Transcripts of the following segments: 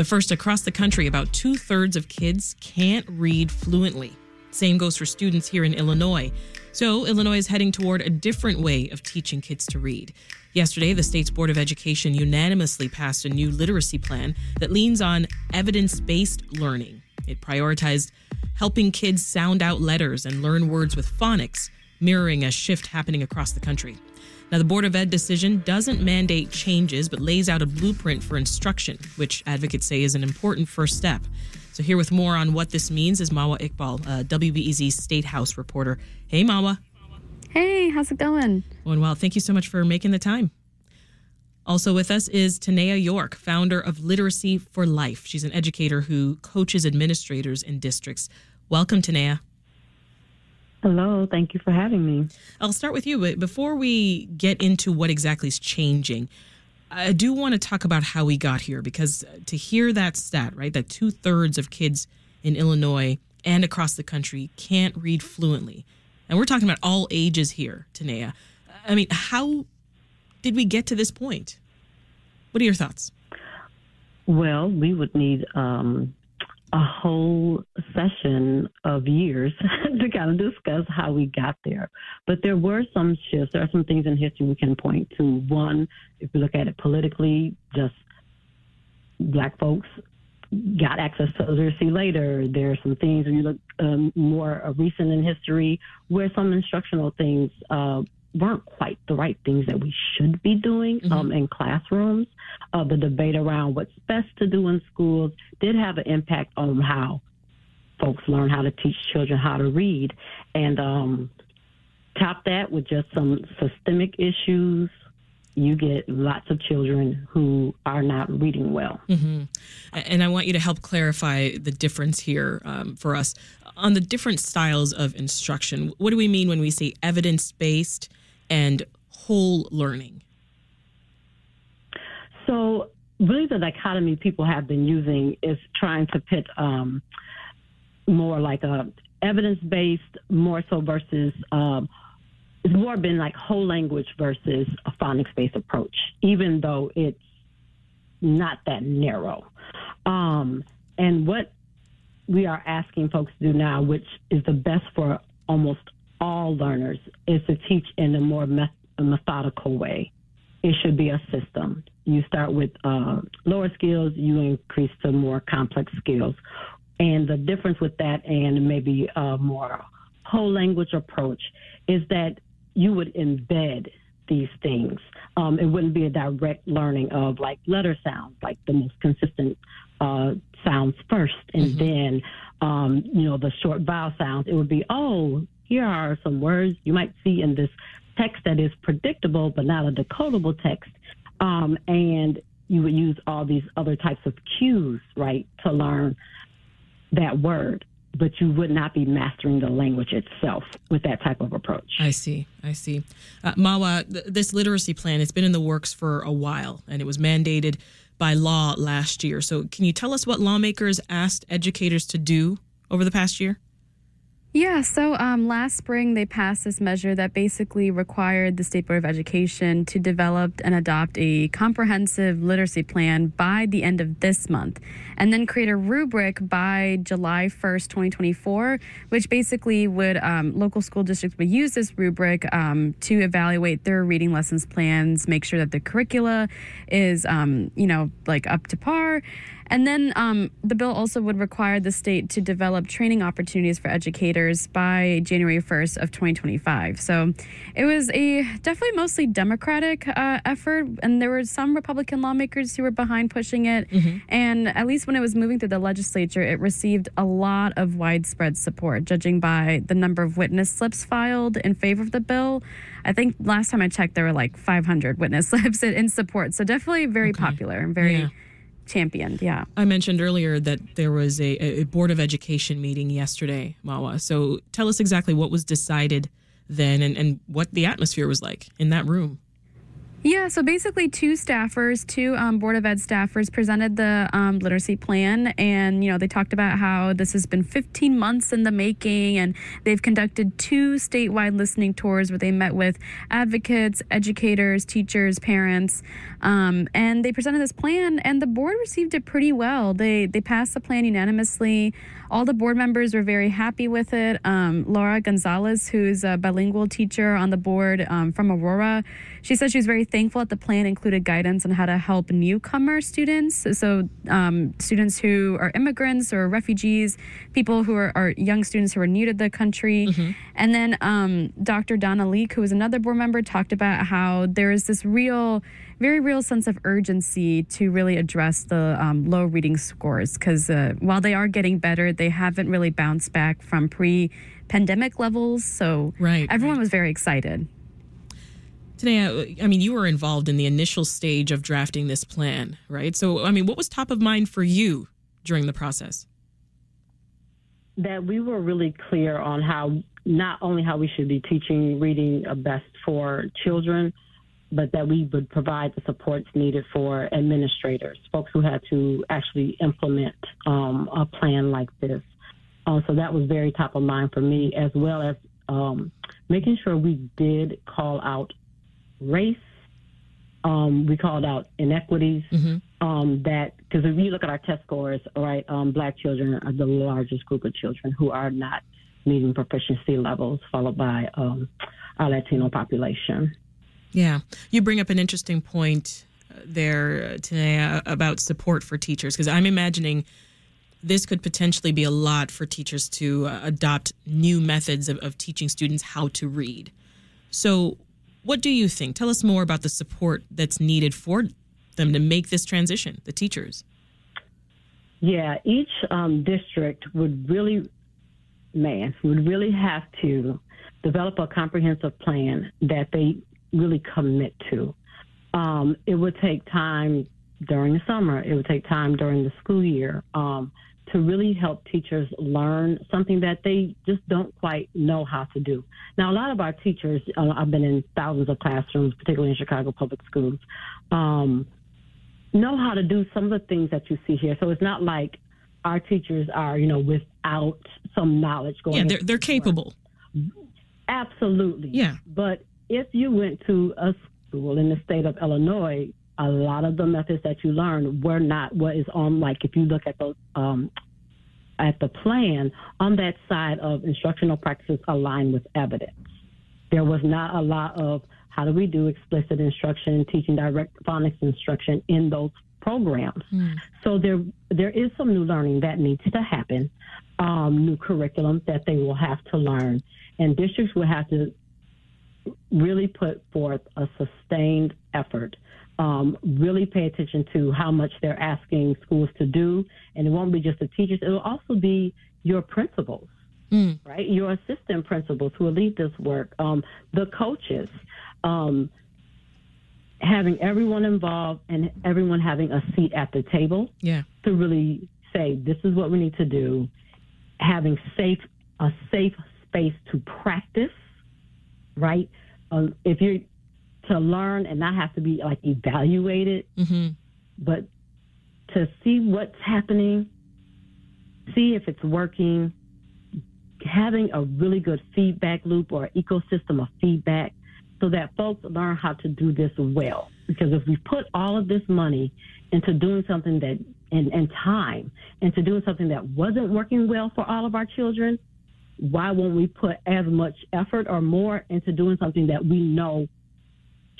But first, across the country, about 2/3 of kids can't read fluently. Same goes for students here in Illinois. So Illinois is heading toward a different way of teaching kids to read. Yesterday, the state's Board of Education unanimously passed a new literacy plan that leans on evidence-based learning. It prioritized helping kids sound out letters and learn words with phonics, mirroring a shift happening across the country. Now, the Board of Ed decision doesn't mandate changes, but lays out a blueprint for instruction, which advocates say is an important first step. So here with more on what this means is Mawa Iqbal, a WBEZ State House reporter. Hey, Mawa. Hey, how's it going? Going well. Thank you so much for making the time. Also with us is Tanea York, founder of Literacy for Life. She's an educator who coaches administrators in districts. Welcome, Tanea. Hello. Thank you for having me. I'll start with you, but before we get into what exactly is changing, I do want to talk about how we got here, because to hear that stat, right, that 2/3 of kids in Illinois and across the country can't read fluently. And we're talking about all ages here, Tanea. I mean, how did we get to this point? What are your thoughts? Well, we would need a whole session of years to kind of discuss how we got there. But there were some shifts. There are some things in history we can point to. One, if we look at it politically, just Black folks got access to literacy later. There are some things when you look more recent in history where some instructional things weren't quite the right things that we should be doing in classrooms. The debate around what's best to do in schools did have an impact on how folks learn how to teach children how to read. And top that with just some systemic issues, you get lots of children who are not reading well. Mm-hmm. And I want you to help clarify the difference here for us. On the different styles of instruction, what do we mean when we say evidence-based and whole learning? So really the dichotomy people have been using is trying to pit more like a evidence-based more so versus it's more been like whole language versus a phonics-based approach, even though it's not that narrow. And what we are asking folks to do now, which is the best for almost all learners, is to teach in a more methodical way. It should be a system. You start with lower skills, you increase to more complex skills. And the difference with that and maybe a more whole language approach is that you would embed these things. It wouldn't be a direct learning of like letter sounds, like the most consistent sounds first, and then, the short vowel sounds. It would be, oh, here are some words you might see in this text that is predictable, but not a decodable text. And you would use all these other types of cues, right, to learn that word. But you would not be mastering the language itself with that type of approach. I see. Mawa, this literacy plan, it's been in the works for a while, and it was mandated by law last year. So can you tell us what lawmakers asked educators to do over the past year? Yeah, so last spring they passed this measure that basically required the State Board of Education to develop and adopt a comprehensive literacy plan by the end of this month, and then create a rubric by July 1st, 2024, which basically would, local school districts would use this rubric to evaluate their reading lessons plans, make sure that the curricula is, up to par. And then the bill also would require the state to develop training opportunities for educators by January 1st of 2025. So it was a definitely mostly Democratic effort, and there were some Republican lawmakers who were behind pushing it. Mm-hmm. And at least when it was moving through the legislature, it received a lot of widespread support, judging by the number of witness slips filed in favor of the bill. I think last time I checked, there were like 500 witness slips in support. So definitely very popular and very... Yeah. Championed, yeah. I mentioned earlier that there was a Board of Education meeting yesterday, Mawa. So tell us exactly what was decided then and what the atmosphere was like in that room. Yeah, so basically two Board of Ed staffers presented the literacy plan, and, you know, they talked about how this has been 15 months in the making, and they've conducted 2 statewide listening tours where they met with advocates, educators, teachers, parents, and they presented this plan, and the board received it pretty well. They passed the plan unanimously. All the board members were very happy with it. Laura Gonzalez, who's a bilingual teacher on the board from Aurora, she said she was very thankful that the plan included guidance on how to help newcomer students, so students who are immigrants or refugees, people who are young students who are new to the country. Mm-hmm. And then Dr. Donna Leak, who was another board member, talked about how there is this very real sense of urgency to really address the low reading scores, because while they are getting better, they haven't really bounced back from pre-pandemic levels, so everyone was very excited. Tanea, I mean, you were involved in the initial stage of drafting this plan, right? So, I mean, what was top of mind for you during the process? That we were really clear on how, not only how we should be teaching reading best for children, but that we would provide the supports needed for administrators, folks who had to actually implement a plan like this. So that was very top of mind for me, as well as making sure we did call out race. We called out inequities, that, because if you look at our test scores, right, Black children are the largest group of children who are not meeting proficiency levels, followed by our Latino population. Yeah. You bring up an interesting point there, Tanea, about support for teachers, because I'm imagining this could potentially be a lot for teachers to adopt new methods of teaching students how to read. So what do you think? Tell us more about the support that's needed for them to make this transition, the teachers. Yeah, each district would really have to develop a comprehensive plan that they really commit to. It would take time during the summer. It would take time during the school year to really help teachers learn something that they just don't quite know how to do. Now, a lot of our teachers, I've been in thousands of classrooms, particularly in Chicago public schools, know how to do some of the things that you see here. So it's not like our teachers are, you know, without some knowledge going. Yeah, they're capable. Absolutely. Yeah. But if you went to a school in the state of Illinois, a lot of the methods that you learned were not what is on, like, if you look at the plan, on that side of instructional practices aligned with evidence. There was not a lot of how do we do explicit instruction, teaching direct phonics instruction in those programs. Mm. So there is some new learning that needs to happen, new curriculum that they will have to learn, and districts will have to really put forth a sustained effort, really pay attention to how much they're asking schools to do. And it won't be just the teachers. It will also be your principals, right? Your assistant principals who will lead this work, the coaches, having everyone involved and everyone having a seat at the table to really say, this is what we need to do, having a safe space to practice. Right? If you're to learn and not have to be like evaluated, but to see what's happening, see if it's working, having a really good feedback loop or ecosystem of feedback so that folks learn how to do this well. Because if we put all of this money into doing something that, and time into doing something that wasn't working well for all of our children, why won't we put as much effort or more into doing something that we know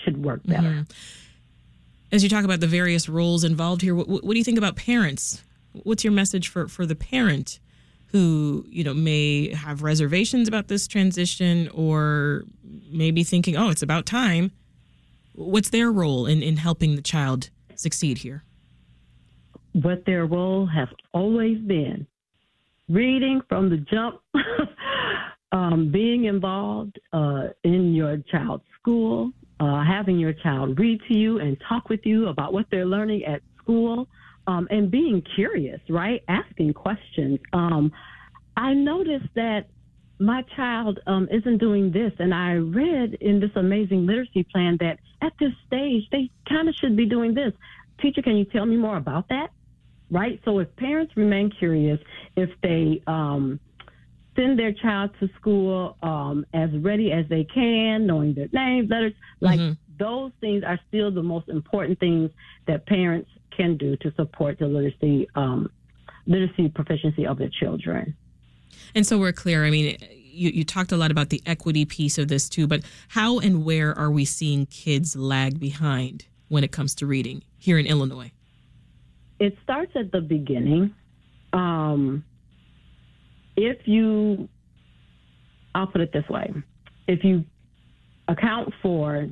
should work better? Mm-hmm. As you talk about the various roles involved here, what do you think about parents? What's your message for the parent who, you know, may have reservations about this transition or maybe thinking, oh, it's about time? What's their role in helping the child succeed here? What their role has always been. Reading from the jump, being involved in your child's school, having your child read to you and talk with you about what they're learning at school, and being curious, right? Asking questions. I noticed that my child isn't doing this. And I read in this amazing literacy plan that at this stage, they kind of should be doing this. Teacher, can you tell me more about that? Right? So if parents remain curious, if they send their child to school as ready as they can, knowing their names, letters, like those things are still the most important things that parents can do to support the literacy proficiency of their children. And so we're clear. I mean, you talked a lot about the equity piece of this too, but how and where are we seeing kids lag behind when it comes to reading here in Illinois? It starts at the beginning. I'll put it this way. If you account for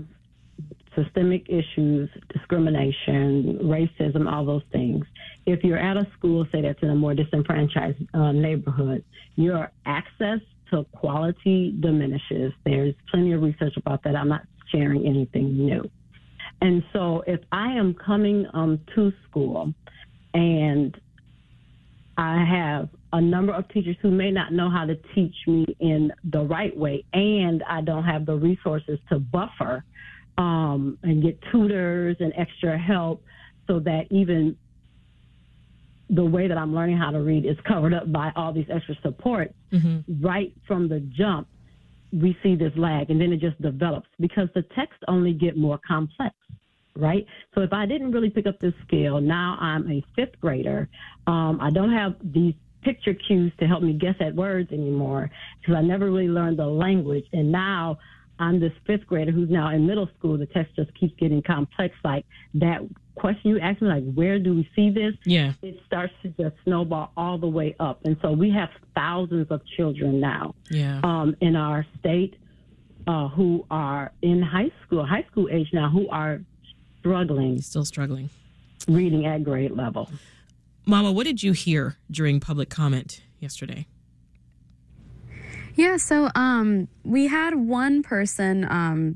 systemic issues, discrimination, racism, all those things, if you're at a school, say that's in a more disenfranchised neighborhood, your access to quality diminishes. There's plenty of research about that. I'm not sharing anything new. And so if I am coming to school and I have a number of teachers who may not know how to teach me in the right way, and I don't have the resources to buffer and get tutors and extra help so that even the way that I'm learning how to read is covered up by all these extra supports, right from the jump, we see this lag, and then it just develops because the texts only get more complex, right? So if I didn't really pick up this skill, now I'm a fifth grader. I don't have these picture cues to help me guess at words anymore because I never really learned the language. And now I'm this fifth grader who's now in middle school. The text just keeps getting complex. Like that question you asked me, like, where do we see this? Yeah. It starts to just snowball all the way up. And so we have thousands of children now in our state who are in high school age now, who are struggling. Still struggling. Reading at grade level. Mawa, what did you hear during public comment yesterday? Yeah, so we had one person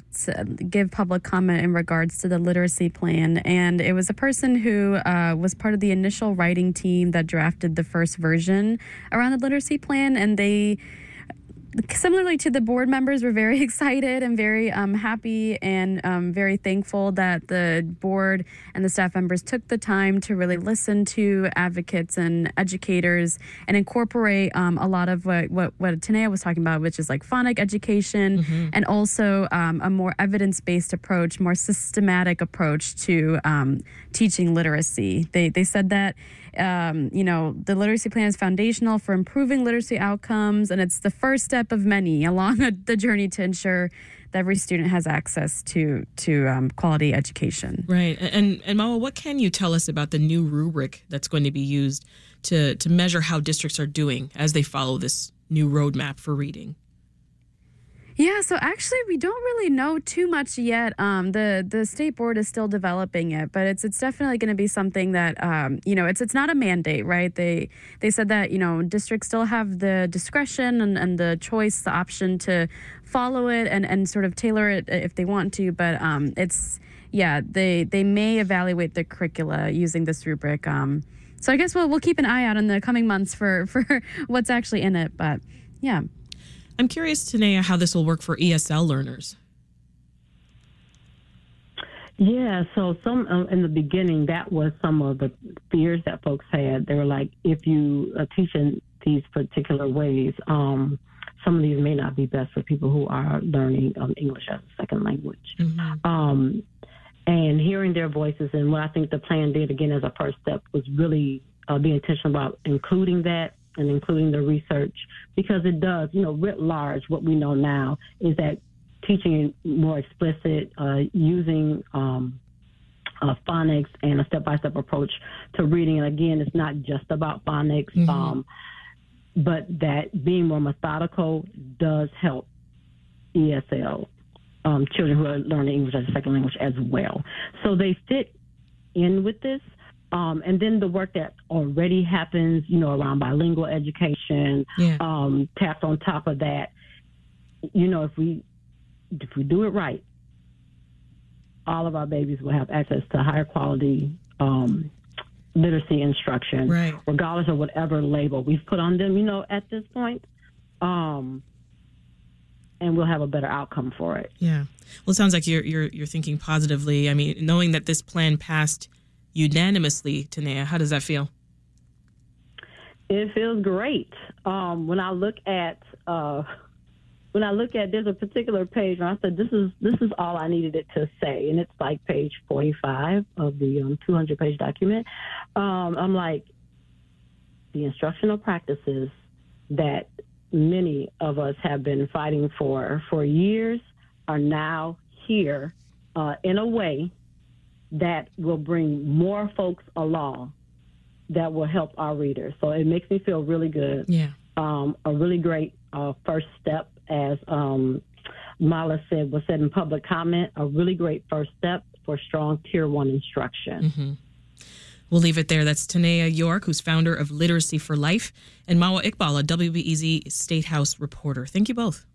give public comment in regards to the literacy plan, and it was a person who was part of the initial writing team that drafted the first version around the literacy plan, and they, similarly to the board members, were very excited and very happy and very thankful that the board and the staff members took the time to really listen to advocates and educators and incorporate a lot of what Tanea was talking about, which is like phonic education and also a more evidence-based approach, more systematic approach to teaching literacy. They said that the literacy plan is foundational for improving literacy outcomes, and it's the first step of many along the journey to ensure that every student has access to quality education. Right. And Mawa, what can you tell us about the new rubric that's going to be used to measure how districts are doing as they follow this new roadmap for reading? Yeah, so actually we don't really know too much yet. The state board is still developing it, but it's definitely going to be something that, it's not a mandate, right? They said that, districts still have the discretion and the choice, the option to follow it and sort of tailor it if they want to, but they may evaluate the curricula using this rubric. So I guess we'll keep an eye out in the coming months for what's actually in it, but yeah. I'm curious, Tanea, how this will work for ESL learners. Yeah, so some in the beginning, that was some of the fears that folks had. They were like, if you teach in these particular ways, some of these may not be best for people who are learning English as a second language. And hearing their voices and what I think the plan did, again, as a first step, was really be intentional about including that and including the research, because it does, writ large, what we know now is that teaching more explicit, using phonics and a step-by-step approach to reading. And again, it's not just about phonics, but that being more methodical does help ESL, children who are learning English as a second language as well. So they fit in with this. And then the work that already happens, around bilingual education, tapped on top of that, if we do it right, all of our babies will have access to higher quality literacy instruction, right, regardless of whatever label we've put on them, at this point. and we'll have a better outcome for it. Yeah. Well, it sounds like you're thinking positively. I mean, knowing that this plan passed unanimously, Tanea, how does that feel? It feels great. When I look at there's a particular page where I said this is all I needed it to say, and it's like page 45 of the 200-page document. I'm like, the instructional practices that many of us have been fighting for years are now here in a way that will bring more folks along that will help our readers. So it makes me feel really good. Yeah. A really great first step, as Mala said, was said in public comment, a really great first step for strong Tier 1 instruction. Mm-hmm. We'll leave it there. That's Tanea York, who's founder of Literacy for Life, and Mawa Iqbal, a WBEZ State House reporter. Thank you both.